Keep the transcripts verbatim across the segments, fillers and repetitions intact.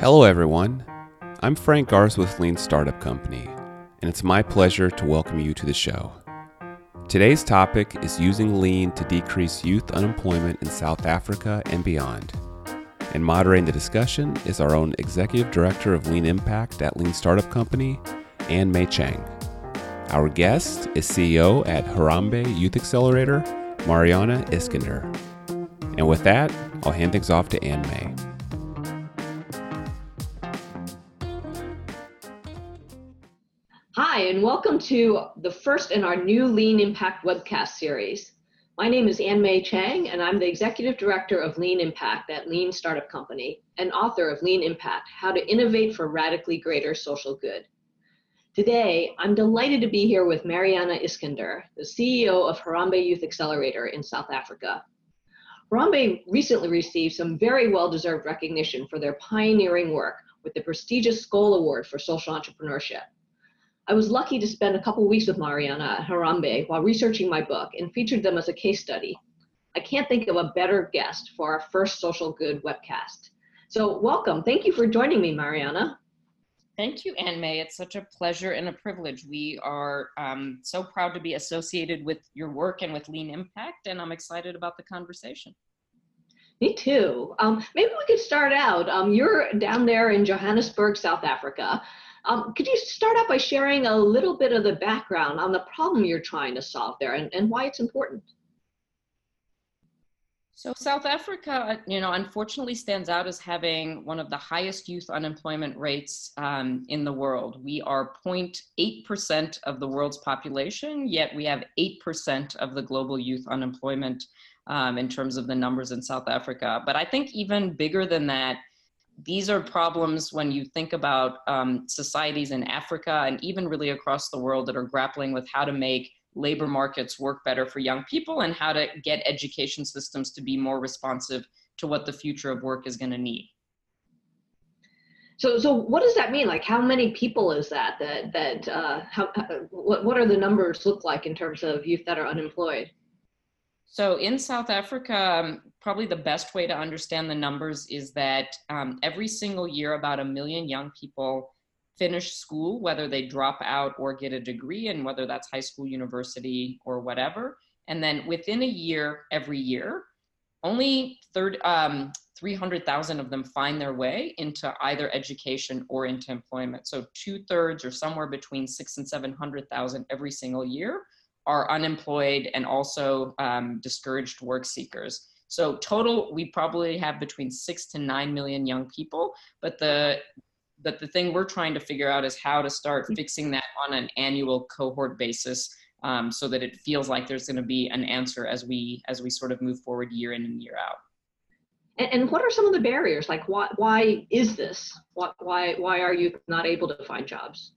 Hello everyone, I'm Frank Garz with Lean Startup Company, and it's my pleasure to welcome you to the show. Today's topic is using Lean to decrease youth unemployment in South Africa and beyond. And moderating the discussion is our own Executive Director of Lean Impact at Lean Startup Company, Anne Mei Chang. Our guest is C E O at Harambee Youth Accelerator, Mariana Iskander. And with that, I'll hand things off to Anne Mei. Hi, and welcome to the first in our new Lean Impact webcast series. My name is Anne Mei Chang, and I'm the Executive Director of Lean Impact at Lean Startup Company and author of Lean Impact, How to Innovate for Radically Greater Social Good. Today, I'm delighted to be here with Mariana Iskander, the C E O of Harambee Youth Accelerator in South Africa. Harambee recently received some very well-deserved recognition for their pioneering work with the prestigious Skoll Award for Social Entrepreneurship. I was lucky to spend a couple weeks with Mariana at Harambee while researching my book and featured them as a case study. I can't think of a better guest for our first Social Good webcast. So welcome. Thank you for joining me, Mariana. Thank you, Anne Mei. It's such a pleasure and a privilege. We are um, so proud to be associated with your work and with Lean Impact, and I'm excited about the conversation. Me too. Um, maybe we could start out. Um, you're down there in Johannesburg, South Africa. Um, could you start out by sharing a little bit of the background on the problem you're trying to solve there and, and why it's important? So South Africa, you know, unfortunately stands out as having one of the highest youth unemployment rates um, in the world. We are zero point eight percent of the world's population, yet we have eight percent of the global youth unemployment um, in terms of the numbers in South Africa. But I think even bigger than that, these are problems when you think about um, societies in Africa and even really across the world that are grappling with how to make labor markets work better for young people and how to get education systems to be more responsive to what the future of work is going to need. So, so what does that mean? Like, how many people is that? That that uh, how, how what what are the numbers look like in terms of youth that are unemployed? So in South Africa, um, probably the best way to understand the numbers is that um, every single year, about a million young people finish school, whether they drop out or get a degree, and whether that's high school, university, or whatever. And then within a year, every year, only um, three hundred thousand of them find their way into either education or into employment. So two thirds or somewhere between six and seven hundred thousand every single year are unemployed and also um, discouraged work seekers. So total, we probably have between six to nine million young people, but the but the thing we're trying to figure out is how to start fixing that on an annual cohort basis um, so that it feels like there's gonna be an answer as we as we sort of move forward year in and year out. And, and what are some of the barriers? Like why, why is this? Why, why, why are you not able to find jobs?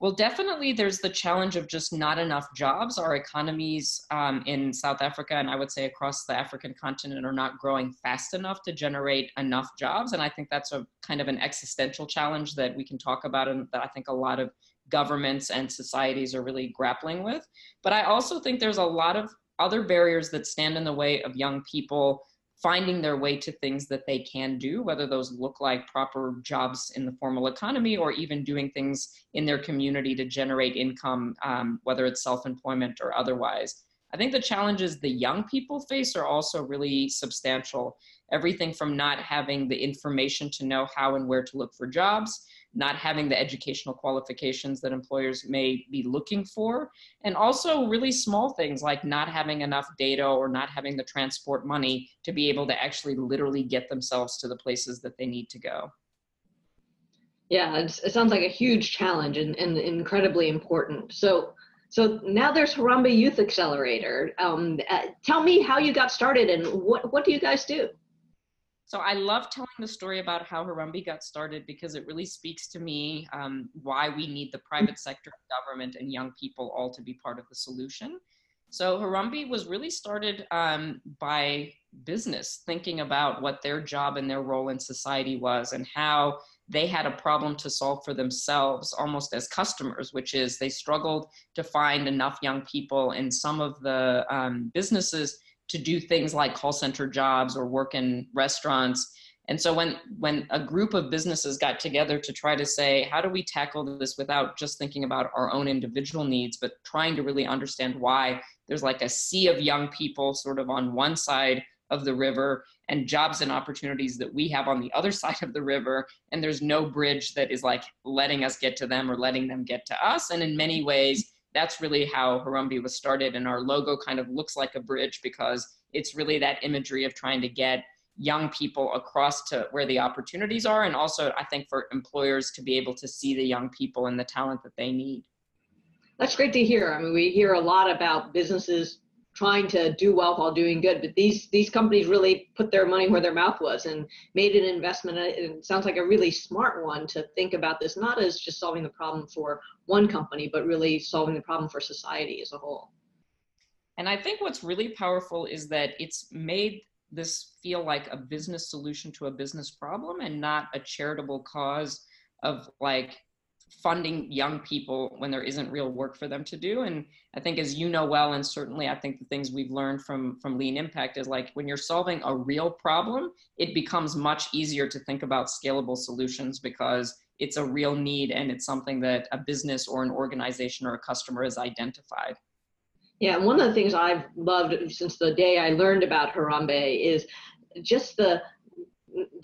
Well, definitely there's the challenge of just not enough jobs. Our economies um, in South Africa, and I would say across the African continent, are not growing fast enough to generate enough jobs. And I think that's a kind of an existential challenge that we can talk about and that I think a lot of governments and societies are really grappling with. But I also think there's a lot of other barriers that stand in the way of young people finding their way to things that they can do, whether those look like proper jobs in the formal economy or even doing things in their community to generate income, um, whether it's self-employment or otherwise. I think the challenges the young people face are also really substantial. Everything from not having the information to know how and where to look for jobs, not having the educational qualifications that employers may be looking for, and also really small things like not having enough data or not having the transport money to be able to actually literally get themselves to the places that they need to go. Yeah, it's, it sounds like a huge challenge and, and incredibly important. So so now there's Harambee Youth Accelerator. Um, uh, tell me how you got started and what, what do you guys do? So I love telling the story about how Harambee got started because it really speaks to me um, why we need the private sector, government, and young people all to be part of the solution. So Harambee was really started um, by business, thinking about what their job and their role in society was and how they had a problem to solve for themselves almost as customers, which is they struggled to find enough young people in some of the um, businesses to do things like call center jobs or work in restaurants. And so when, when a group of businesses got together to try to say, how do we tackle this without just thinking about our own individual needs, but trying to really understand why there's like a sea of young people sort of on one side of the river and jobs and opportunities that we have on the other side of the river. And there's no bridge that is like letting us get to them or letting them get to us. And in many ways, that's really how Harambee was started. And our logo kind of looks like a bridge because it's really that imagery of trying to get young people across to where the opportunities are. And also, I think, for employers to be able to see the young people and the talent that they need. That's great to hear. I mean, we hear a lot about businesses trying to do well while doing good, but these these companies really put their money where their mouth was and made an investment. And it sounds like a really smart one to think about this, not as just solving the problem for one company, but really solving the problem for society as a whole. And I think what's really powerful is that it's made this feel like a business solution to a business problem and not a charitable cause of like funding young people when there isn't real work for them to do. And I think, as you know well, and certainly I think the things we've learned from, from Lean Impact is like when you're solving a real problem, it becomes much easier to think about scalable solutions because it's a real need and it's something that a business or an organization or a customer has identified. Yeah, and one of the things I've loved since the day I learned about Harambee is just the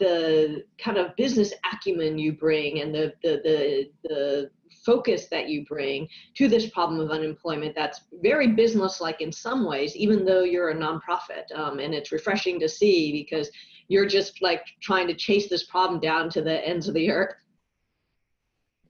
the kind of business acumen you bring and the the the, the focus that you bring to this problem of unemployment. That's very business-like in some ways, even though you're a nonprofit, um, and it's refreshing to see because you're just like trying to chase this problem down to the ends of the earth.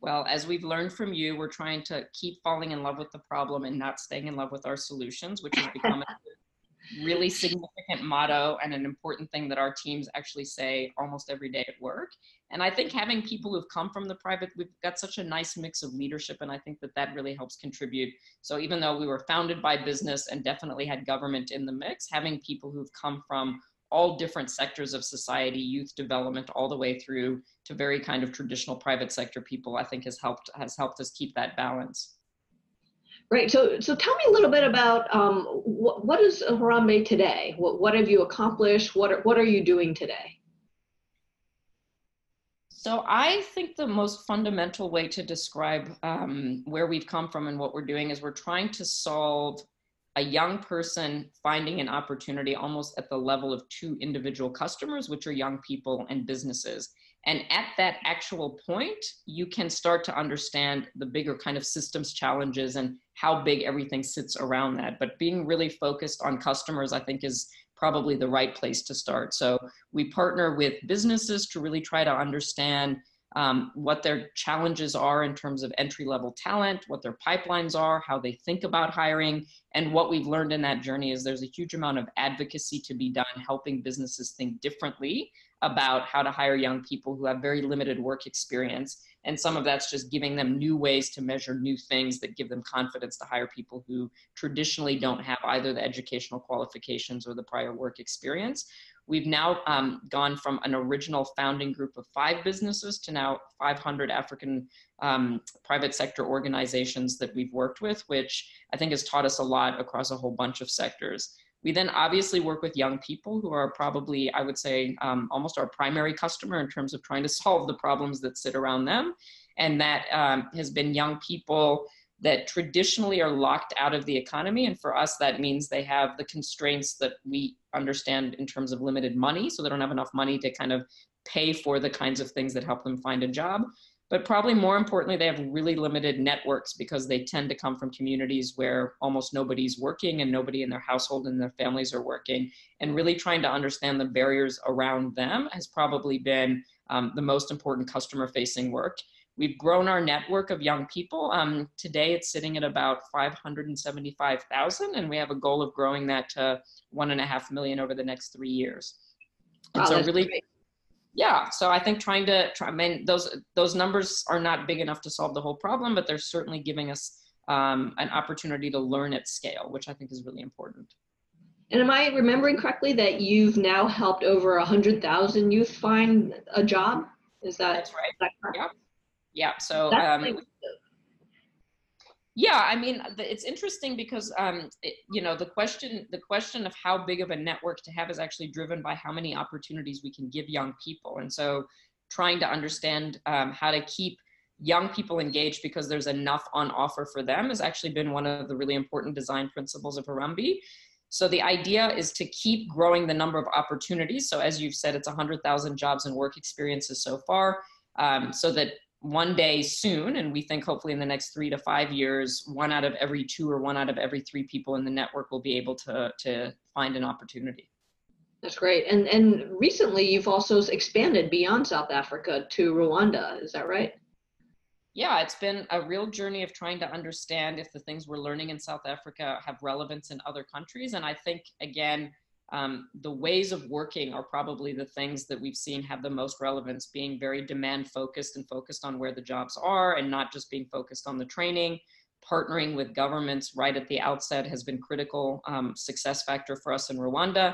Well, as we've learned from you, we're trying to keep falling in love with the problem and not staying in love with our solutions, which has become a really significant motto and an important thing that our teams actually say almost every day at work. And I think having people who've come from the private, we've got such a nice mix of leadership, and I think that that really helps contribute. So even though we were founded by business and definitely had government in the mix, having people who've come from all different sectors of society, youth development, all the way through to very kind of traditional private sector people, I think has helped has helped us keep that balance. Right, so so tell me a little bit about um, wh what is Harambee today? What, what have you accomplished? What are, what are you doing today? So I think the most fundamental way to describe um, where we've come from and what we're doing is we're trying to solve a young person finding an opportunity almost at the level of two individual customers, which are young people and businesses. And at that actual point, you can start to understand the bigger kind of systems challenges and how big everything sits around that. But being really focused on customers, I think, is probably the right place to start. So we partner with businesses to really try to understand Um, what their challenges are in terms of entry-level talent, what their pipelines are, how they think about hiring. And what we've learned in that journey is there's a huge amount of advocacy to be done, helping businesses think differently about how to hire young people who have very limited work experience. And some of that's just giving them new ways to measure new things that give them confidence to hire people who traditionally don't have either the educational qualifications or the prior work experience. We've now um, gone from an original founding group of five businesses to now five hundred African um, private sector organizations that we've worked with, which I think has taught us a lot across a whole bunch of sectors. We then obviously work with young people who are probably, I would say, um, almost our primary customer in terms of trying to solve the problems that sit around them. And that um, has been young people that traditionally are locked out of the economy. And for us, that means they have the constraints that we understand in terms of limited money. So they don't have enough money to kind of pay for the kinds of things that help them find a job. But probably more importantly, they have really limited networks because they tend to come from communities where almost nobody's working and nobody in their household and their families are working. And really trying to understand the barriers around them has probably been um, the most important customer-facing work. We've grown our network of young people. Um, today, it's sitting at about five hundred seventy-five thousand, and we have a goal of growing that to one and a half million over the next three years. And wow, so really, great. yeah. So I think trying to, try, I mean, those those numbers are not big enough to solve the whole problem, but they're certainly giving us um, an opportunity to learn at scale, which I think is really important. And am I remembering correctly that you've now helped over a hundred thousand youth find a job? Is that That's right? Is that correct? Yeah. Yeah, so um, Yeah, I mean, it's interesting because, um, it, you know, the question, the question of how big of a network to have is actually driven by how many opportunities we can give young people. And so trying to understand um, how to keep young people engaged because there's enough on offer for them has actually been one of the really important design principles of Harambee. So the idea is to keep growing the number of opportunities. So as you've said, it's one hundred thousand jobs and work experiences so far, um, so that one day soon, and we think hopefully in the next three to five years, one out of every two or one out of every three people in the network will be able to, to find an opportunity. That's great. And, and recently you've also expanded beyond South Africa to Rwanda. Is that right? Yeah, it's been a real journey of trying to understand if the things we're learning in South Africa have relevance in other countries. And I think, again, Um, the ways of working are probably the things that we've seen have the most relevance, being very demand focused and focused on where the jobs are and not just being focused on the training. Partnering with governments right at the outset has been critical um, success factor for us in Rwanda.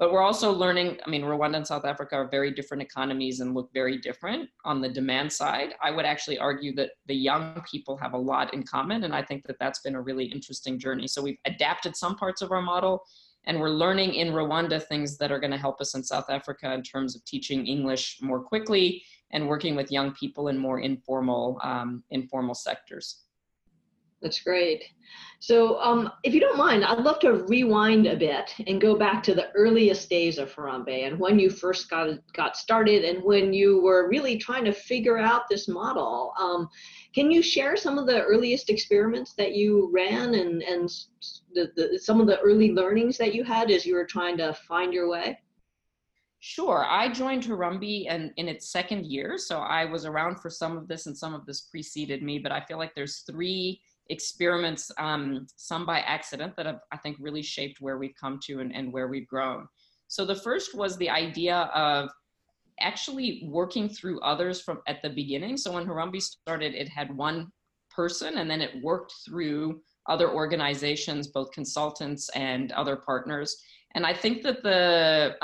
But we're also learning, I mean, Rwanda and South Africa are very different economies and look very different on the demand side. I would actually argue that the young people have a lot in common, and I think that that's been a really interesting journey. So we've adapted some parts of our model, and we're learning in Rwanda things that are going to help us in South Africa in terms of teaching English more quickly and working with young people in more informal, um, informal sectors. That's great. So um, if you don't mind, I'd love to rewind a bit and go back to the earliest days of Harambee and when you first got, got started and when you were really trying to figure out this model. Um, can you share some of the earliest experiments that you ran and, and the, the, some of the early learnings that you had as you were trying to find your way? Sure. I joined Harambee and in its second year. So I was around for some of this and some of this preceded me, but I feel like there's three experiments, um, some by accident, that have, I think, really shaped where we've come to and, and where we've grown. So the first was the idea of actually working through others from at the beginning. So when Harambee started, it had one person, and then it worked through other organizations, both consultants and other partners. And I think that the,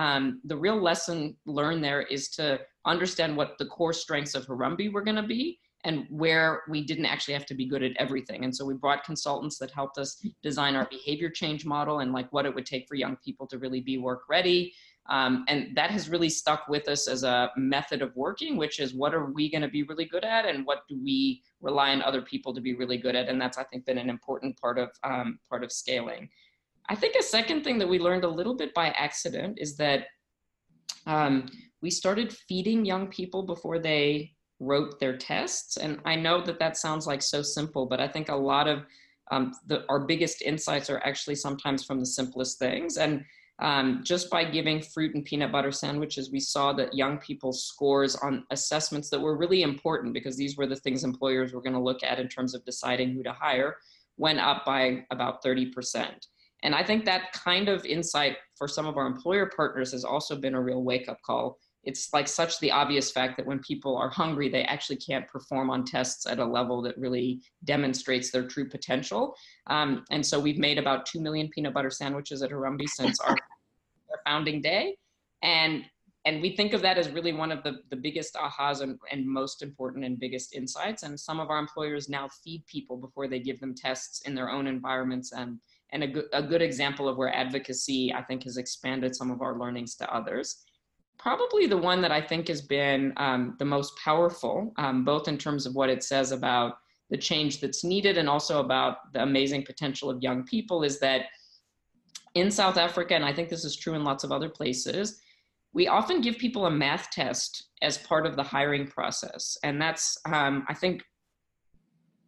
um, the real lesson learned there is to understand what the core strengths of Harambee were going to be, and where we didn't actually have to be good at everything. And so we brought consultants that helped us design our behavior change model and like what it would take for young people to really be work ready. Um, and that has really stuck with us as a method of working, which is what are we gonna be really good at and what do we rely on other people to be really good at? And that's, I think, been an important part of, um, part of scaling. I think a second thing that we learned a little bit by accident is that um, we started feeding young people before they wrote their tests. And I know that that sounds like so simple, but I think a lot of um, the, our biggest insights are actually sometimes from the simplest things. And um, just by giving fruit and peanut butter sandwiches, we saw that young people's scores on assessments that were really important because these were the things employers were going to look at in terms of deciding who to hire went up by about thirty percent. And I think that kind of insight for some of our employer partners has also been a real wake-up call. It's like such the obvious fact that when people are hungry, they actually can't perform on tests at a level that really demonstrates their true potential. Um, and so we've made about two million peanut butter sandwiches at Harambee since our, our founding day. And, and we think of that as really one of the, the biggest ahas and, and most important and biggest insights. And some of our employers now feed people before they give them tests in their own environments. And, and a, go- a good example of where advocacy, I think, has expanded some of our learnings to others. Probably the one that I think has been um, the most powerful, um, both in terms of what it says about the change that's needed and also about the amazing potential of young people, is that in South Africa, and I think this is true in lots of other places, we often give people a math test as part of the hiring process. And that's, um, I think,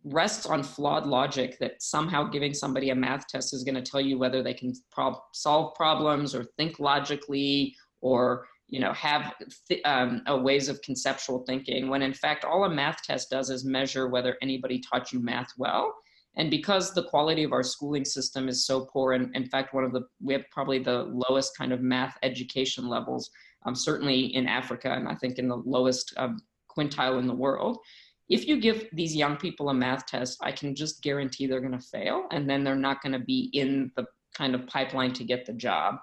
rests on flawed logic that somehow giving somebody a math test is going to tell you whether they can prob- solve problems or think logically or you know, have th- um, a ways of conceptual thinking, when in fact, all a math test does is measure whether anybody taught you math well. And because the quality of our schooling system is so poor, and in fact, one of the, we have probably the lowest kind of math education levels, um, certainly in Africa, and I think in the lowest um, quintile in the world, if you give these young people a math test, I can just guarantee they're gonna fail, and then they're not gonna be in the kind of pipeline to get the job.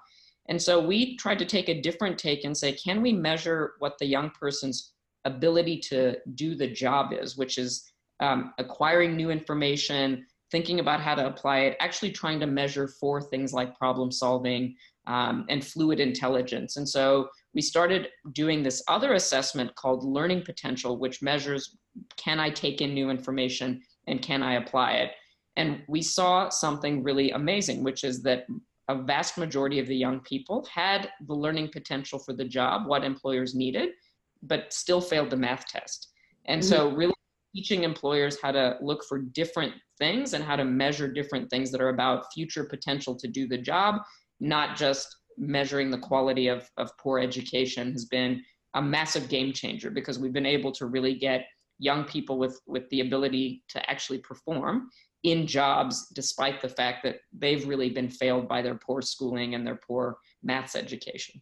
And so we tried to take a different take and say, can we measure what the young person's ability to do the job is, which is um, acquiring new information, thinking about how to apply it, actually trying to measure for things like problem solving um, and fluid intelligence. And so we started doing this other assessment called learning potential, which measures, can I take in new information and can I apply it? And we saw something really amazing, which is that a vast majority of the young people had the learning potential for the job, what employers needed, but still failed the math test. And mm-hmm. so really teaching employers how to look for different things and how to measure different things that are about future potential to do the job, not just measuring the quality of, of poor education, has been a massive game changer, because we've been able to really get young people with, with the ability to actually perform in jobs, despite the fact that they've really been failed by their poor schooling and their poor maths education.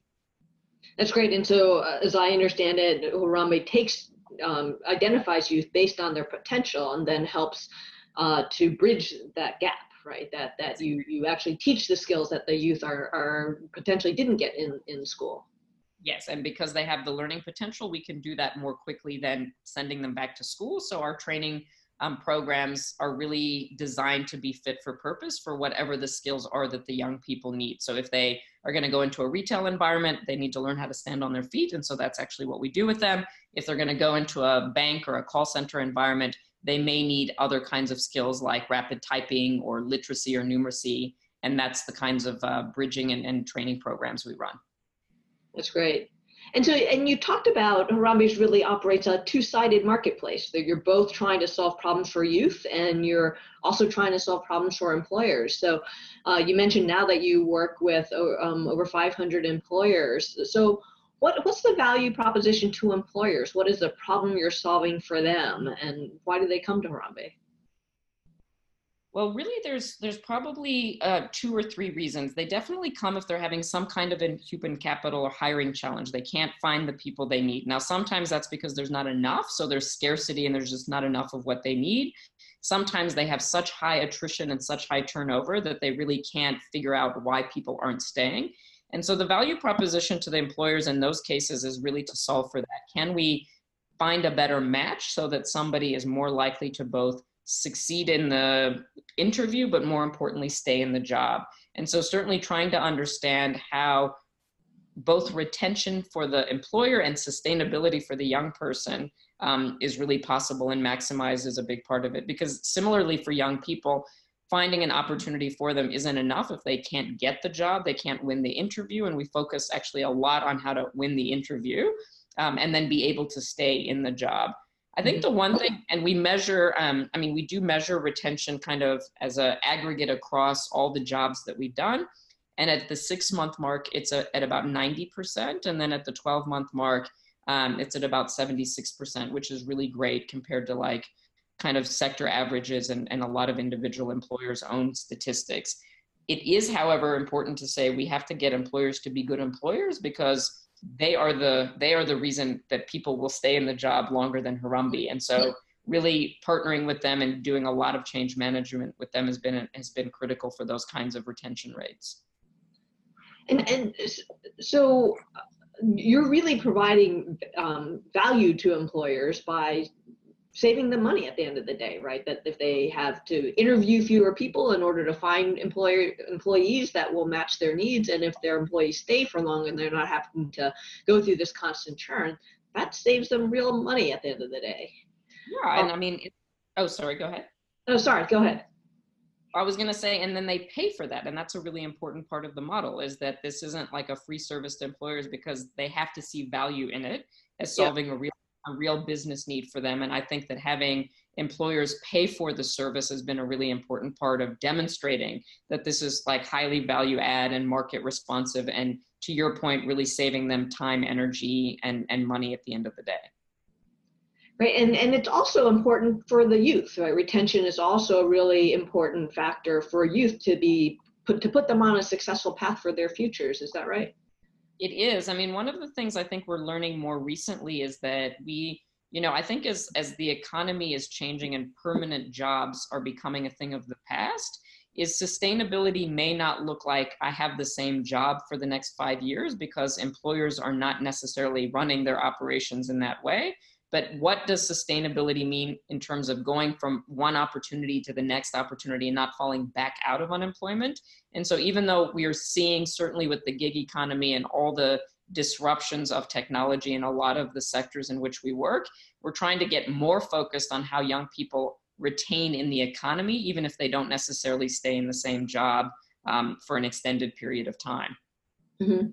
That's great. And so uh, as I understand it, Harambee takes, um, identifies youth based on their potential and then helps uh, to bridge that gap, right? That, that you, you actually teach the skills that the youth are, are potentially didn't get in, in school. Yes, and because they have the learning potential, we can do that more quickly than sending them back to school. So our training um, programs are really designed to be fit for purpose for whatever the skills are that the young people need. So if they are going to go into a retail environment, they need to learn how to stand on their feet. And so that's actually what we do with them. If they're going to go into a bank or a call center environment, they may need other kinds of skills like rapid typing or literacy or numeracy. And that's the kinds of uh, bridging and, and training programs we run. That's great. And so, and you talked about Harambee's really operates a two-sided marketplace, that you're both trying to solve problems for youth and you're also trying to solve problems for employers. So uh, you mentioned now that you work with um, over five hundred employers. So what, what's the value proposition to employers? What is the problem you're solving for them, and why do they come to Harambee? Well, really, there's there's probably uh, two or three reasons. They definitely come if they're having some kind of a human capital or hiring challenge. They can't find the people they need. Now, sometimes that's because there's not enough. So there's scarcity and there's just not enough of what they need. Sometimes they have such high attrition and such high turnover that they really can't figure out why people aren't staying. And so the value proposition to the employers in those cases is really to solve for that. Can we find a better match so that somebody is more likely to both succeed in the interview, but more importantly, stay in the job? And so certainly trying to understand how both retention for the employer and sustainability for the young person um, is really possible and maximized is a big part of it. Because similarly for young people, finding an opportunity for them isn't enough if they can't get the job, they can't win the interview. And we focus actually a lot on how to win the interview um, and then be able to stay in the job. I think the one thing, and we measure, um, I mean, we do measure retention kind of as an aggregate across all the jobs that we've done. And at the six month mark, it's a, at about ninety percent. And then at the twelve month mark, um, it's at about seventy-six percent, which is really great compared to like kind of sector averages and, and a lot of individual employers' own statistics. It is, however, important to say we have to get employers to be good employers, because they are the they are the reason that people will stay in the job longer than Harambee. And so really partnering with them and doing a lot of change management with them has been has been critical for those kinds of retention rates. And and so you're really providing um, value to employers by saving them money at the end of the day, right? That if they have to interview fewer people in order to find employer employees that will match their needs, and if their employees stay for long and they're not having to go through this constant churn, that saves them real money at the end of the day. Yeah, and um, I mean, it, oh, sorry, go ahead. Oh, sorry, go ahead. I was gonna say, and then they pay for that, and that's a really important part of the model, is that this isn't like a free service to employers, because they have to see value in it as solving yeah. a real a real business need for them. And I think that having employers pay for the service has been a really important part of demonstrating that this is like highly value add and market responsive. And to your point, really saving them time, energy, and, and money at the end of the day. Right. And, and it's also important for the youth, right? Retention is also a really important factor for youth to be put, to put them on a successful path for their futures. Is that right? It is. I mean, one of the things I think we're learning more recently is that we, you know, I think as, as the economy is changing and permanent jobs are becoming a thing of the past, is sustainability may not look like I have the same job for the next five years because employers are not necessarily running their operations in that way. But what does sustainability mean in terms of going from one opportunity to the next opportunity and not falling back out of unemployment? And so even though we are seeing, certainly with the gig economy and all the disruptions of technology in a lot of the sectors in which we work, we're trying to get more focused on how young people retain in the economy, even if they don't necessarily stay in the same job um, for an extended period of time. Mm-hmm.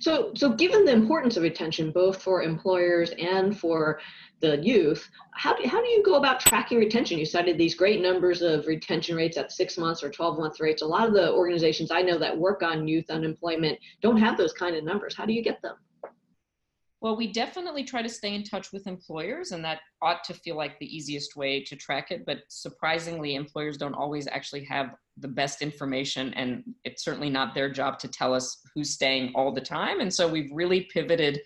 So, so given the importance of retention, both for employers and for the youth, how do, how do you go about tracking retention? You cited these great numbers of retention rates at six months or twelve month rates. A lot of the organizations I know that work on youth unemployment don't have those kind of numbers. How do you get them? Well, we definitely try to stay in touch with employers, and that ought to feel like the easiest way to track it. But surprisingly, employers don't always actually have the best information, and it's certainly not their job to tell us who's staying all the time. And so we've really pivoted,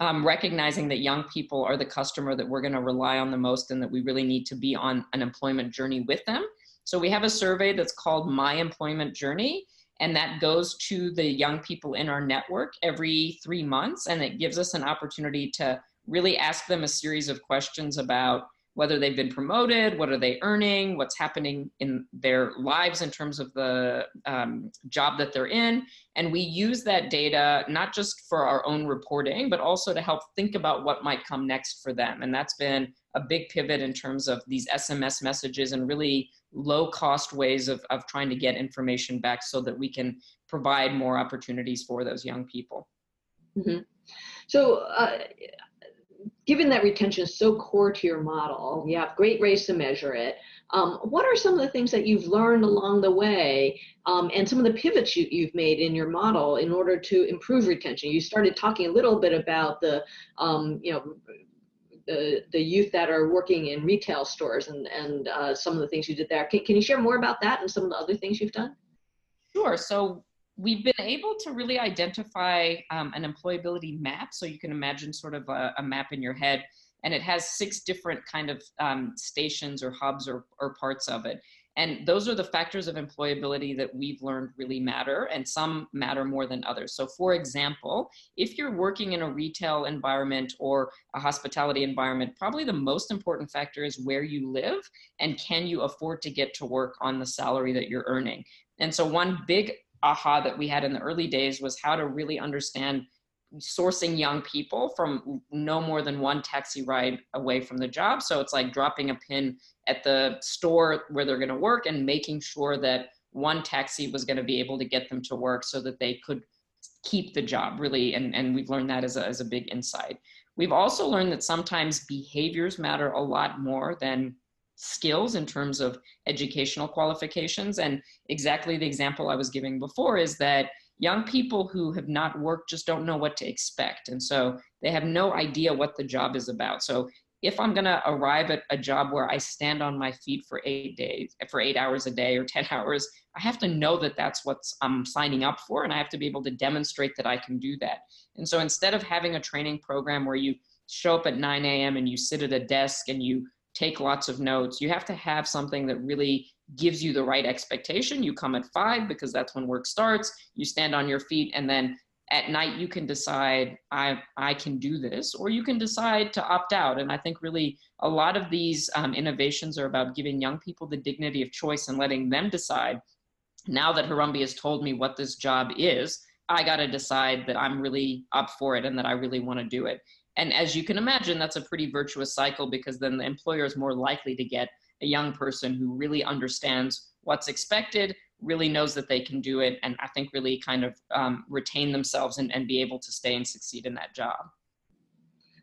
um, recognizing that young people are the customer that we're going to rely on the most and that we really need to be on an employment journey with them. So we have a survey that's called My Employment Journey. And that goes to the young people in our network every three months. And it gives us an opportunity to really ask them a series of questions about whether they've been promoted, what are they earning, what's happening in their lives in terms of the um, job that they're in. And we use that data, not just for our own reporting, but also to help think about what might come next for them. And that's been a big pivot in terms of these S M S messages and really low cost ways of, of trying to get information back so that we can provide more opportunities for those young people. Mm-hmm. So uh, given that retention is so core to your model, you have great ways to measure it. Um, what are some of the things that you've learned along the way um, and some of the pivots you, you've made in your model in order to improve retention? You started talking a little bit about the, um, you know, The, the youth that are working in retail stores and, and uh, some of the things you did there. Can, can you share more about that and some of the other things you've done? Sure. So we've been able to really identify um, an employability map. So you can imagine sort of a, a map in your head, and it has six different kind of um, stations or hubs or, or parts of it. And those are the factors of employability that we've learned really matter, and some matter more than others. So for example, if you're working in a retail environment or a hospitality environment, probably the most important factor is where you live and can you afford to get to work on the salary that you're earning. And so one big aha that we had in the early days was how to really understand sourcing young people from no more than one taxi ride away from the job. So it's like dropping a pin at the store where they're going to work and making sure that one taxi was going to be able to get them to work so that they could keep the job, really. And, and we've learned that as a, as a big insight. We've also learned that sometimes behaviors matter a lot more than skills in terms of educational qualifications. And exactly the example I was giving before is that young people who have not worked just don't know what to expect. And so they have no idea what the job is about. So if I'm going to arrive at a job where I stand on my feet for eight days, for eight hours a day or ten hours, I have to know that that's what I'm signing up for. And I have to be able to demonstrate that I can do that. And so instead of having a training program where you show up at nine a m and you sit at a desk and you take lots of notes, you have to have something that really gives you the right expectation. You come at five because that's when work starts, you stand on your feet, and then at night you can decide, I, I can do this, or you can decide to opt out. And I think really a lot of these um, innovations are about giving young people the dignity of choice and letting them decide. Now that Harambee has told me what this job is, I got to decide that I'm really up for it and that I really want to do it. And as you can imagine, that's a pretty virtuous cycle, because then the employer is more likely to get a young person who really understands what's expected, really knows that they can do it, and I think really kind of um, retain themselves and, and be able to stay and succeed in that job.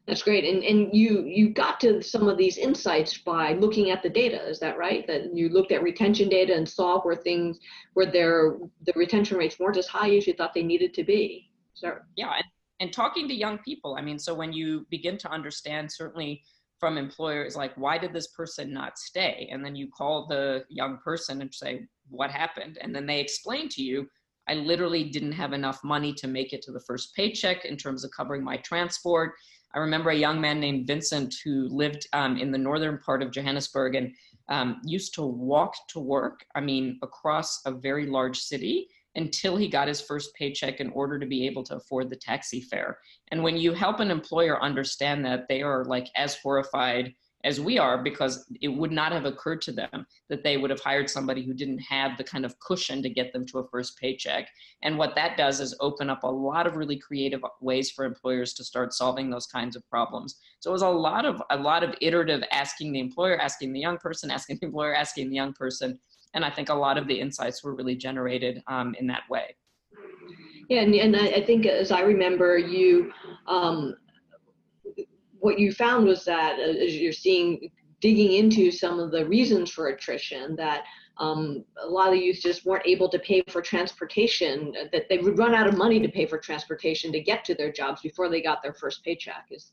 That's great. And, and you, you got to some of these insights by looking at the data. Is that right? That you looked at retention data and saw where things, where their, the retention rates weren't as high as you thought they needed to be. So yeah. And And talking to young people, I mean, so when you begin to understand, certainly from employers, like, why did this person not stay? And then you call the young person and say, what happened? And then they explain to you, I literally didn't have enough money to make it to the first paycheck in terms of covering my transport. I remember a young man named Vincent who lived um, in the northern part of Johannesburg and um, used to walk to work, I mean, across a very large city. until he got his first paycheck in order to be able to afford the taxi fare. And when you help an employer understand that, they are like as horrified as we are, because it would not have occurred to them that they would have hired somebody who didn't have the kind of cushion to get them to a first paycheck. And what that does is open up a lot of really creative ways for employers to start solving those kinds of problems. So it was a lot of, a lot of iterative asking the employer, asking the young person, asking the employer, asking the young person. And I think a lot of the insights were really generated um, in that way. Yeah, and, and I, I think as I remember you, um, what you found was that uh, as you're seeing, digging into some of the reasons for attrition, that um, a lot of youth just weren't able to pay for transportation, that they would run out of money to pay for transportation to get to their jobs before they got their first paycheck. Is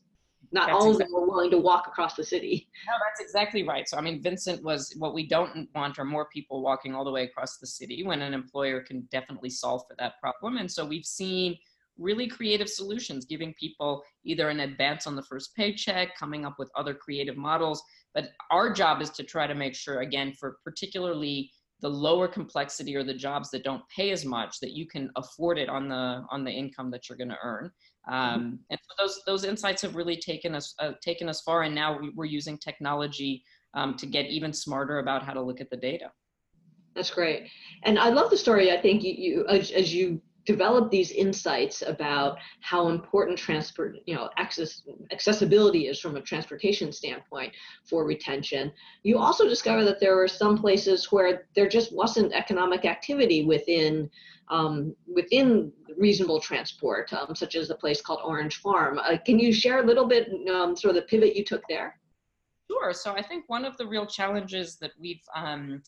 Not that's all of exactly. them were willing to walk across the city. No, that's exactly right. So, I mean, Vincent was, what we don't want are more people walking all the way across the city when an employer can definitely solve for that problem. And so we've seen really creative solutions, giving people either an advance on the first paycheck, coming up with other creative models. But our job is to try to make sure, again, for particularly the lower complexity or the jobs that don't pay as much, that you can afford it on the on the income that you're going to earn. Um, and so those those insights have really taken us uh, taken us far, and now we're using technology um, to get even smarter about how to look at the data. That's great, and I love the story. I think you, you as, as you develop these insights about how important transport, you know, access, accessibility is from a transportation standpoint for retention. You also discover that there were some places where there just wasn't economic activity within um, within reasonable transport, um, such as a place called Orange Farm. Uh, can you share a little bit um, sort of the pivot you took there? Sure. So I think one of the real challenges that we've um,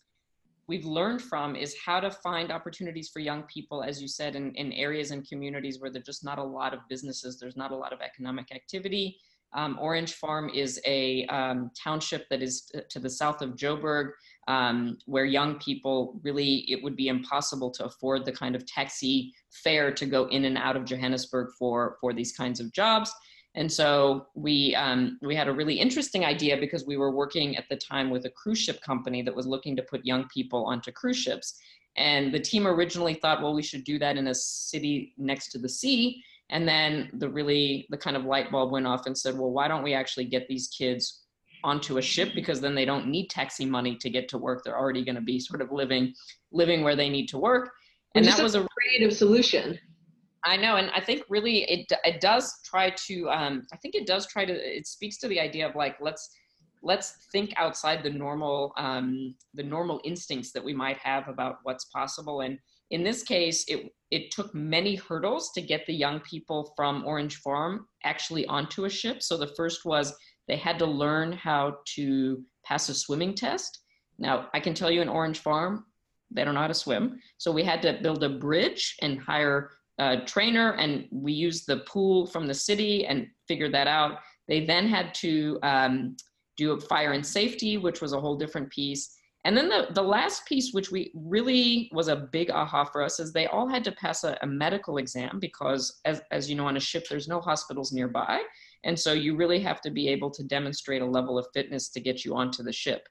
we've learned from is how to find opportunities for young people, as you said, in, in areas and communities where there's just not a lot of businesses, there's not a lot of economic activity. Um, Orange Farm is a um, township that is to the south of Joburg, um, where young people really, it would be impossible to afford the kind of taxi fare to go in and out of Johannesburg for, for these kinds of jobs. And so we, um, we had a really interesting idea, because we were working at the time with a cruise ship company that was looking to put young people onto cruise ships. And the team originally thought, well, we should do that in a city next to the sea. And then the really, the kind of light bulb went off and said, well, why don't we actually get these kids onto a ship, because then they don't need taxi money to get to work. They're already going to be sort of living, living where they need to work. And that was a creative solution. I know, and I think really it it does try to, um, I think it does try to, it speaks to the idea of like, let's let's think outside the normal, um, the normal instincts that we might have about what's possible. And in this case, it, it took many hurdles to get the young people from Orange Farm actually onto a ship. So the first was they had to learn how to pass a swimming test. Now, I can tell you in Orange Farm, they don't know how to swim. So we had to build a bridge and hire Uh, trainer, and we used the pool from the city and figured that out. They then had to um, do a fire and safety, which was a whole different piece. And then the, the last piece, which we really was a big aha for us, is they all had to pass a, a medical exam, because as, as you know, on a ship, there's no hospitals nearby. And so you really have to be able to demonstrate a level of fitness to get you onto the ship.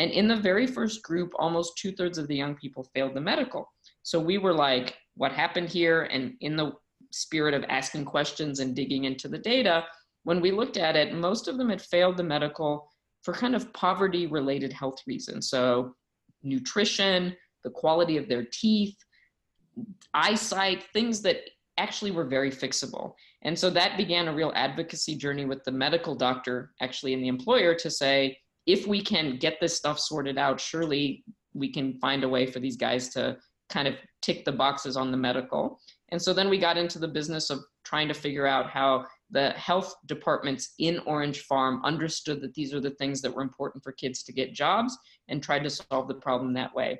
And in the very first group, almost two thirds of the young people failed the medical. So we were like, what happened here? And in the spirit of asking questions and digging into the data, when we looked at it, most of them had failed the medical for kind of poverty-related health reasons. So nutrition, the quality of their teeth, eyesight, things that actually were very fixable. And so that began a real advocacy journey with the medical doctor, actually, and the employer to say, if we can get this stuff sorted out, surely we can find a way for these guys to kind of tick the boxes on the medical. And so then we got into the business of trying to figure out how the health departments in Orange Farm understood that these are the things that were important for kids to get jobs, and tried to solve the problem that way.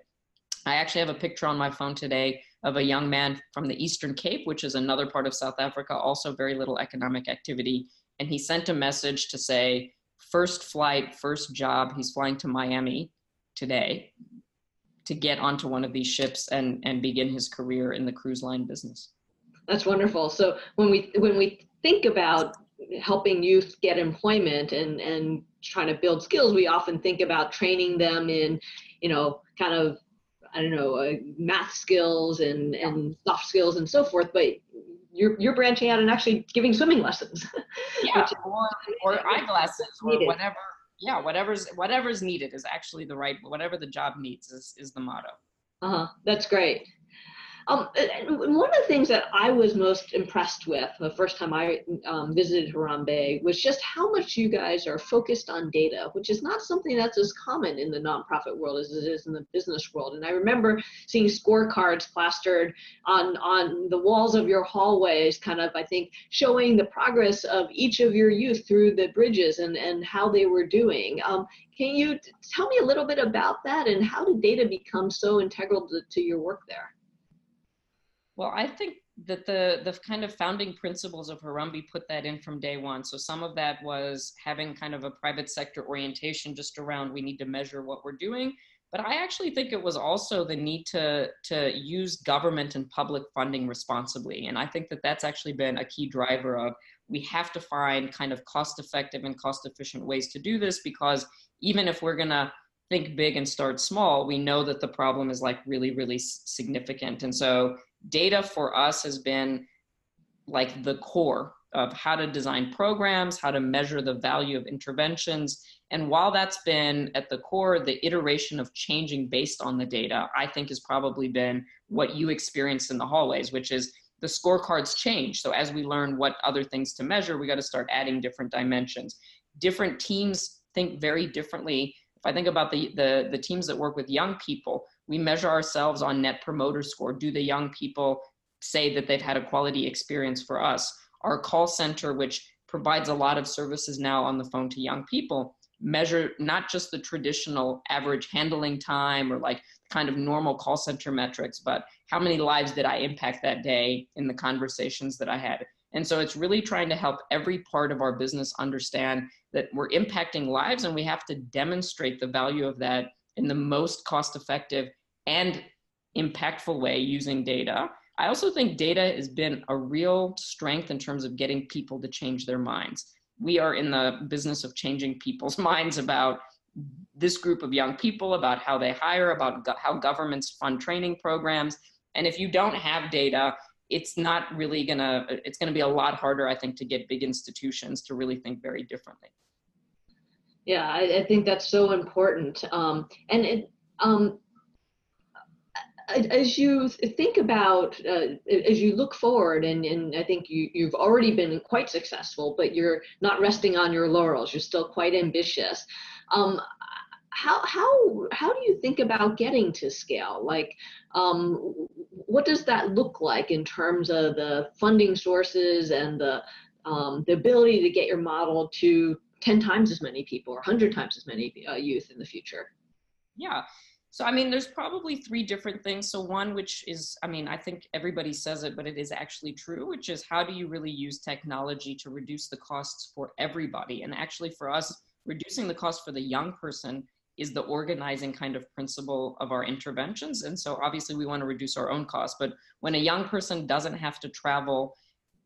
I actually have a picture on my phone today of a young man from the Eastern Cape, which is another part of South Africa, also very little economic activity. And he sent a message to say, first flight, first job. He's flying to Miami today to get onto one of these ships and, and begin his career in the cruise line business. That's wonderful. So when we when we think about helping youth get employment and, and trying to build skills, we often think about training them in, you know, kind of I don't know, uh, math skills and, and soft skills and so forth, but you're, you're branching out and actually giving swimming lessons. Yeah, which, or, or eyeglasses or whatever. Yeah, whatever's, whatever's needed is actually the right, whatever the job needs is, is the motto. Uh-huh, that's great. Um, and one of the things that I was most impressed with the first time I um, visited Harambee was just how much you guys are focused on data, which is not something that's as common in the nonprofit world as it is in the business world. And I remember seeing scorecards plastered on, on the walls of your hallways, kind of, I think, showing the progress of each of your youth through the bridges and, and how they were doing. Um, can you tell me a little bit about that, and how did data become so integral to, to your work there? Well, I think that the, the kind of founding principles of Harambee put that in from day one. So some of that was having kind of a private sector orientation just around, we need to measure what we're doing. But I actually think it was also the need to, to use government and public funding responsibly. And I think that that's actually been a key driver of, we have to find kind of cost-effective and cost-efficient ways to do this, because even if we're gonna think big and start small, we know that the problem is like really, really significant. And so data for us has been like the core of how to design programs, how to measure the value of interventions. And while that's been at the core, the iteration of changing based on the data, I think has probably been what you experienced in the hallways, which is the scorecards change. So as we learn what other things to measure, we got to start adding different dimensions. Different teams think very differently. If I think about the, the, the teams that work with young people, we measure ourselves on net promoter score. Do the young people say that they've had a quality experience for us? Our call center, which provides a lot of services now on the phone to young people, measure not just the traditional average handling time or like kind of normal call center metrics, but how many lives did I impact that day in the conversations that I had? And so it's really trying to help every part of our business understand that we're impacting lives, and we have to demonstrate the value of that in the most cost-effective and impactful way using data. I also think data has been a real strength in terms of getting people to change their minds. We are in the business of changing people's minds about this group of young people, about how they hire, about go- how governments fund training programs. And if you don't have data, it's not really gonna, it's gonna be a lot harder, I think, to get big institutions to really think very differently. Yeah, I, I think that's so important. Um, and it, um, as you think about, uh, as you look forward, and, and I think you, you've already been quite successful, but you're not resting on your laurels, you're still quite ambitious. Um, How, how, how do you think about getting to scale? Like, um, what does that look like in terms of the funding sources and the, um, the ability to get your model to ten times as many people or one hundred times as many uh, youth in the future? Yeah. So, I mean, there's probably three different things. So one, which is, I mean, I think everybody says it, but it is actually true, which is, how do you really use technology to reduce the costs for everybody? And actually for us, reducing the cost for the young person is the organizing kind of principle of our interventions. And so obviously we want to reduce our own costs, but when a young person doesn't have to travel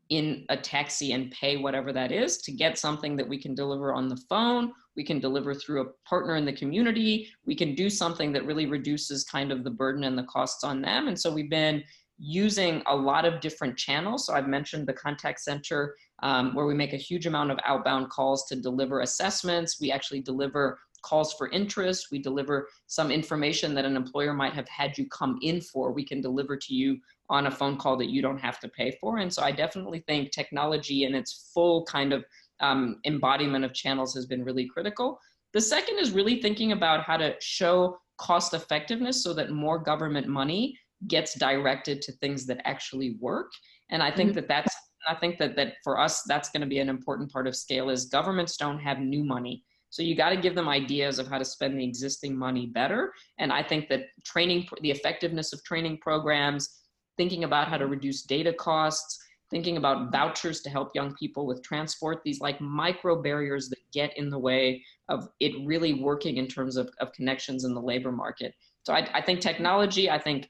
in a taxi and pay whatever that is to get something that we can deliver on the phone, we can deliver through a partner in the community, we can do something that really reduces kind of the burden and the costs on them. And so we've been using a lot of different channels. So I've mentioned the contact center, um, where we make a huge amount of outbound calls to deliver assessments. We actually deliver calls for interest. We deliver some information that an employer might have had you come in for. We can deliver to you on a phone call that you don't have to pay for. And so I definitely think technology in its full kind of um, embodiment of channels has been really critical. The second is really thinking about how to show cost effectiveness so that more government money gets directed to things that actually work. And I think mm-hmm. that that's, I think that, that for us, that's going to be an important part of scale, is governments don't have new money. So you got to give them ideas of how to spend the existing money better. And I think that training, the effectiveness of training programs, thinking about how to reduce data costs, thinking about vouchers to help young people with transport, these like micro barriers that get in the way of it really working in terms of, of connections in the labor market. So I, I think technology, I think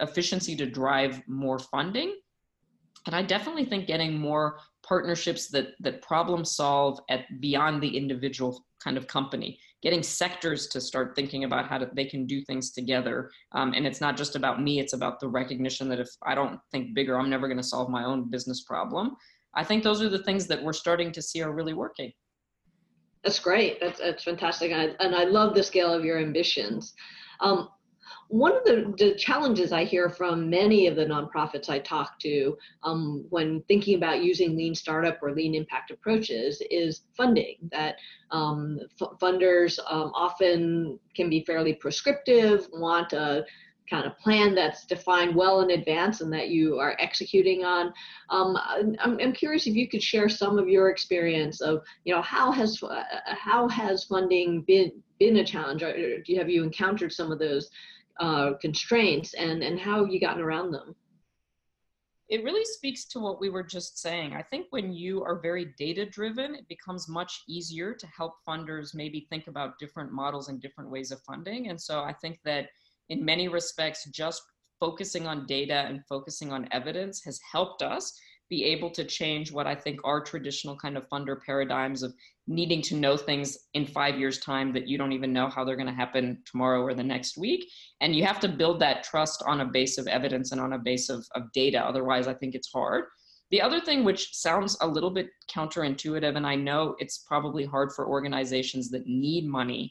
efficiency to drive more funding. And I definitely think getting more partnerships that that problem solve at beyond the individual kind of company, getting sectors to start thinking about how to, they can do things together. Um, and it's not just about me, it's about the recognition that if I don't think bigger, I'm never going to solve my own business problem. I think those are the things that we're starting to see are really working. That's great. That's, that's fantastic. And I, and I love the scale of your ambitions. Um, One of the, the challenges I hear from many of the nonprofits I talk to um, when thinking about using lean startup or lean impact approaches is funding, that um, f funders um, often can be fairly prescriptive, want a kind of plan that's defined well in advance and that you are executing on. Um, I'm, I'm curious if you could share some of your experience of, you know, how has, uh, how has funding been, been a challenge? Or do you, have you encountered some of those Uh, constraints and, and how have you gotten around them? It really speaks to what we were just saying. I think when you are very data driven, it becomes much easier to help funders maybe think about different models and different ways of funding. And so I think that in many respects, just focusing on data and focusing on evidence has helped us be able to change what I think are traditional kind of funder paradigms of needing to know things in five years' time that you don't even know how they're going to happen tomorrow or the next week. And you have to build that trust on a base of evidence and on a base of, of data. Otherwise, I think it's hard. The other thing, which sounds a little bit counterintuitive, and I know it's probably hard for organizations that need money,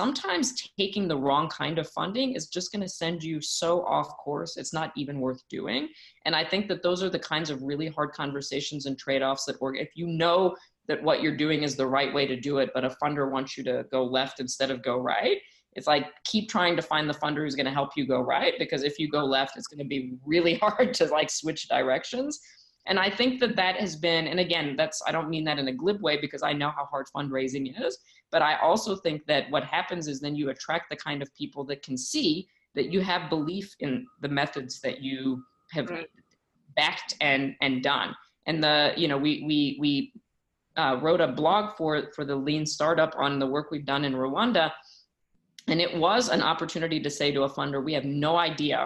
sometimes taking the wrong kind of funding is just going to send you so off course, it's not even worth doing. And I think that those are the kinds of really hard conversations and trade-offs that, or if you know that what you're doing is the right way to do it, but a funder wants you to go left instead of go right, it's like, keep trying to find the funder who's going to help you go right, because if you go left, it's going to be really hard to like switch directions. And I think that that has been, and again, that's, I don't mean that in a glib way because I know how hard fundraising is, but I also think that what happens is then you attract the kind of people that can see that you have belief in the methods that you have right. backed and, and done. And the, you know, we, we, we uh, wrote a blog for, for the Lean Startup on the work we've done in Rwanda. And it was an opportunity to say to a funder, we have no idea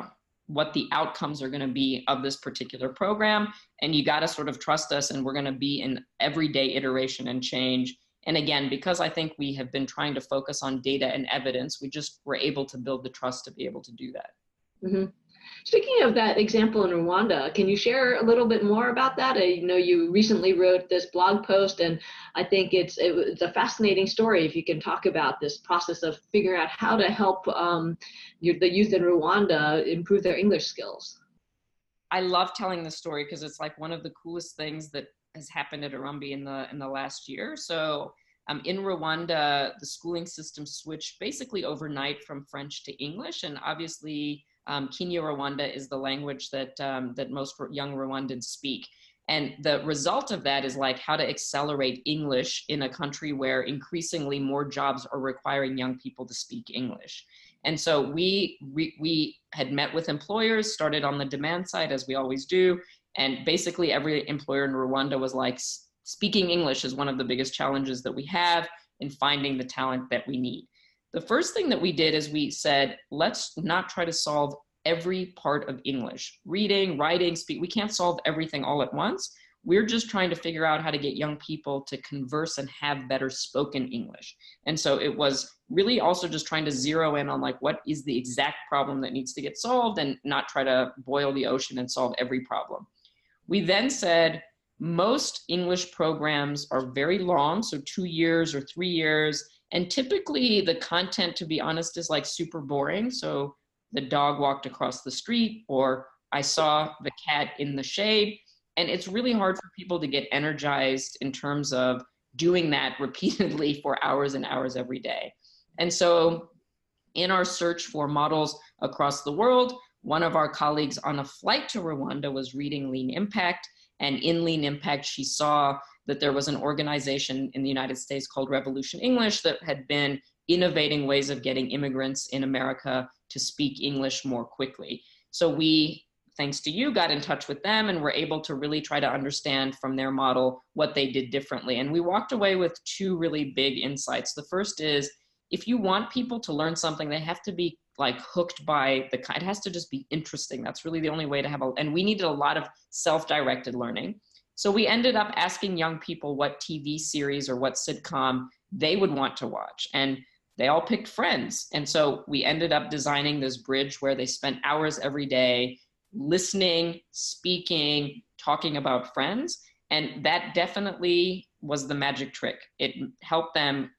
what the outcomes are going to be of this particular program. And you got to sort of trust us, and we're going to be in everyday iteration and change. And again, because I think we have been trying to focus on data and evidence, we just were able to build the trust to be able to do that. Mm-hmm. Speaking of that example in Rwanda, can you share a little bit more about that? I know you recently wrote this blog post, and I think it's, it's a fascinating story. If you can talk about this process of figuring out how to help um, your, the youth in Rwanda improve their English skills. I love telling the story because it's like one of the coolest things that has happened at Harambee in the, in the last year. So um, in Rwanda, the schooling system switched basically overnight from French to English, and obviously Um, Kinyarwanda is the language that, um, that most young Rwandans speak. And the result of that is like how to accelerate English in a country where increasingly more jobs are requiring young people to speak English. And so we, we, we had met with employers, started on the demand side as we always do. And basically every employer in Rwanda was like, speaking English is one of the biggest challenges that we have in finding the talent that we need. The first thing that we did is we said, let's not try to solve every part of English. Reading, writing, speak, we can't solve everything all at once. We're just trying to figure out how to get young people to converse and have better spoken English. And so it was really also just trying to zero in on like, what is the exact problem that needs to get solved, and not try to boil the ocean and solve every problem. We then said, most English programs are very long, so two years or three years. And typically the content, to be honest, is like super boring. So the dog walked across the street, or I saw the cat in the shade. And it's really hard for people to get energized in terms of doing that repeatedly for hours and hours every day. And so in our search for models across the world, one of our colleagues on a flight to Rwanda was reading Lean Impact. And in Lean Impact, she saw that there was an organization in the United States called Revolution English that had been innovating ways of getting immigrants in America to speak English more quickly. So we, thanks to you, got in touch with them and were able to really try to understand from their model what they did differently. And we walked away with two really big insights. The first is, if you want people to learn something, they have to be like hooked by the, it has to just be interesting. That's really the only way to have a, and we needed a lot of self-directed learning. So we ended up asking young people what T V series or what sitcom they would want to watch. And they all picked Friends. And so we ended up designing this bridge where they spent hours every day listening, speaking, talking about Friends. And that definitely was the magic trick. It helped them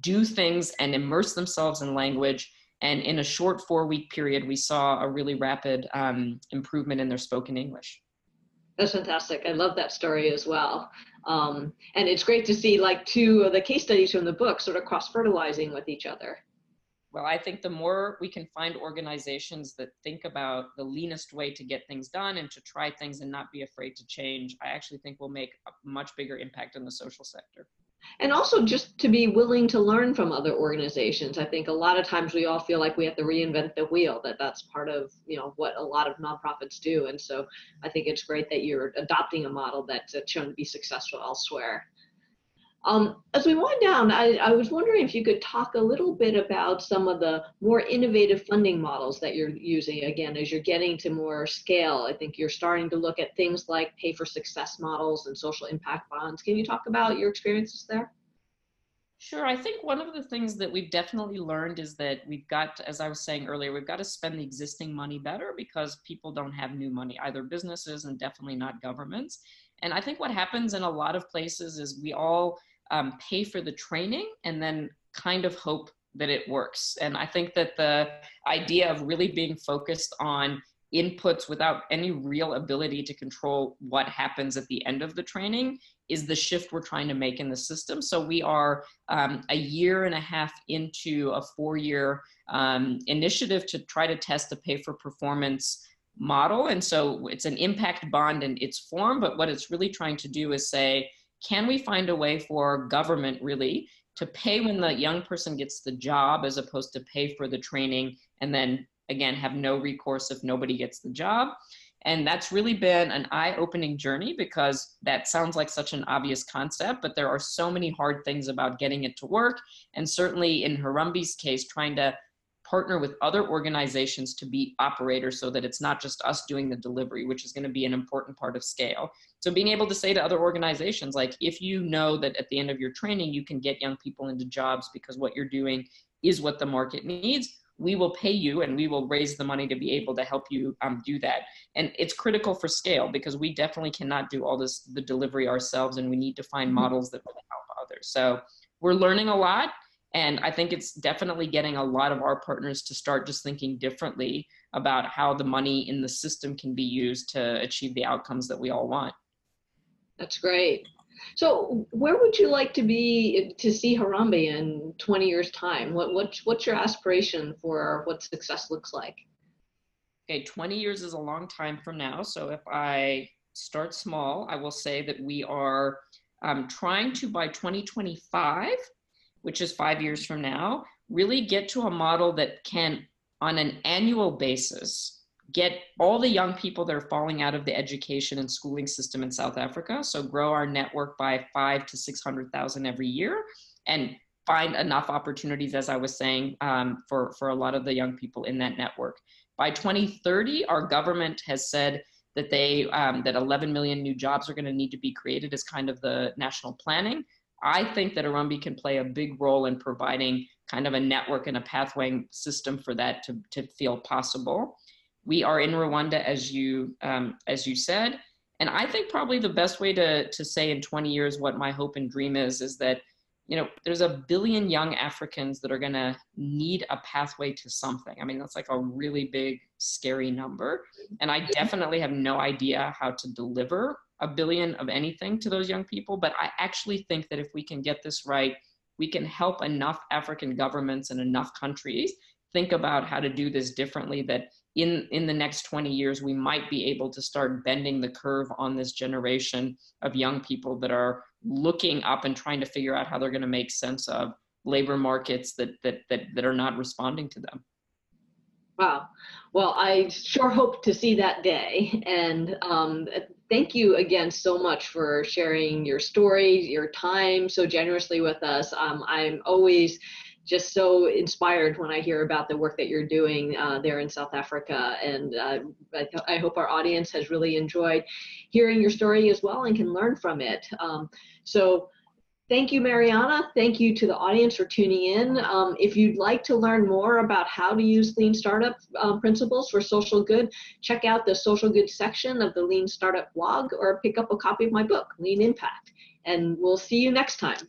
do things and immerse themselves in language. And in a short four week period, we saw a really rapid um, improvement in their spoken English. That's fantastic. I love that story as well. Um, and it's great to see like two of the case studies from the book sort of cross-fertilizing with each other. Well, I think the more we can find organizations that think about the leanest way to get things done and to try things and not be afraid to change, I actually think will make a much bigger impact in the social sector. And also just to be willing to learn from other organizations. I think a lot of times we all feel like we have to reinvent the wheel, that that's part of, you know, what a lot of nonprofits do. And so I think it's great that you're adopting a model that's shown to be successful elsewhere. Um, as we wind down, I, I was wondering if you could talk a little bit about some of the more innovative funding models that you're using, again, as you're getting to more scale. I think you're starting to look at things like pay for success models and social impact bonds. Can you talk about your experiences there? Sure. I think one of the things that we've definitely learned is that we've got, as I was saying earlier, we've got to spend the existing money better because people don't have new money, either businesses and definitely not governments. And I think what happens in a lot of places is we all Um, pay for the training and then kind of hope that it works. And I think that the idea of really being focused on inputs without any real ability to control what happens at the end of the training is the shift we're trying to make in the system. So we are um, a year and a half into a four-year um, initiative to try to test a pay for performance model. And so it's an impact bond in its form, but what it's really trying to do is say, can we find a way for government really to pay when the young person gets the job as opposed to pay for the training and then again have no recourse if nobody gets the job? And that's really been an eye-opening journey because that sounds like such an obvious concept, but there are so many hard things about getting it to work. And certainly in Harambee's case, trying to partner with other organizations to be operators so that it's not just us doing the delivery, which is going to be an important part of scale. So being able to say to other organizations, like, if you know that at the end of your training, you can get young people into jobs because what you're doing is what the market needs, we will pay you and we will raise the money to be able to help you um, do that. And it's critical for scale because we definitely cannot do all this, the delivery ourselves, and we need to find models that will help others. So we're learning a lot. And I think it's definitely getting a lot of our partners to start just thinking differently about how the money in the system can be used to achieve the outcomes that we all want. That's great. So where would you like to be to see Harambee in twenty years time? What, what, what's your aspiration for what success looks like? Okay, twenty years is a long time from now. So if I start small, I will say that we are um, trying to, by twenty twenty-five, which is five years from now, really get to a model that can, on an annual basis, get all the young people that are falling out of the education and schooling system in South Africa. So grow our network by five to six hundred thousand every year and find enough opportunities, as I was saying, um, for, for a lot of the young people in that network. By twenty thirty, our government has said that they, um, that eleven million new jobs are gonna need to be created as kind of the national planning. I think that Harambee can play a big role in providing kind of a network and a pathway system for that to, to feel possible. We are in Rwanda, as you, um, as you said, and I think probably the best way to, to say in twenty years what my hope and dream is, is that, you know, there's a billion young Africans that are gonna need a pathway to something. I mean, that's like a really big, scary number. And I definitely have no idea how to deliver a billion of anything to those young people. But I actually think that if we can get this right, we can help enough African governments and enough countries think about how to do this differently, that in, in the next twenty years, we might be able to start bending the curve on this generation of young people that are looking up and trying to figure out how they're going to make sense of labor markets that, that, that, that are not responding to them. Wow. Well, I sure hope to see that day. And um, thank you again so much for sharing your story, your time so generously with us. Um, I'm always just so inspired when I hear about the work that you're doing uh, there in South Africa. And uh, I, I hope our audience has really enjoyed hearing your story as well and can learn from it. Um, so thank you, Mariana. Thank you to the audience for tuning in. Um, if you'd like to learn more about how to use Lean Startup uh, principles for social good, check out the social good section of the Lean Startup blog or pick up a copy of my book, Lean Impact. And we'll see you next time.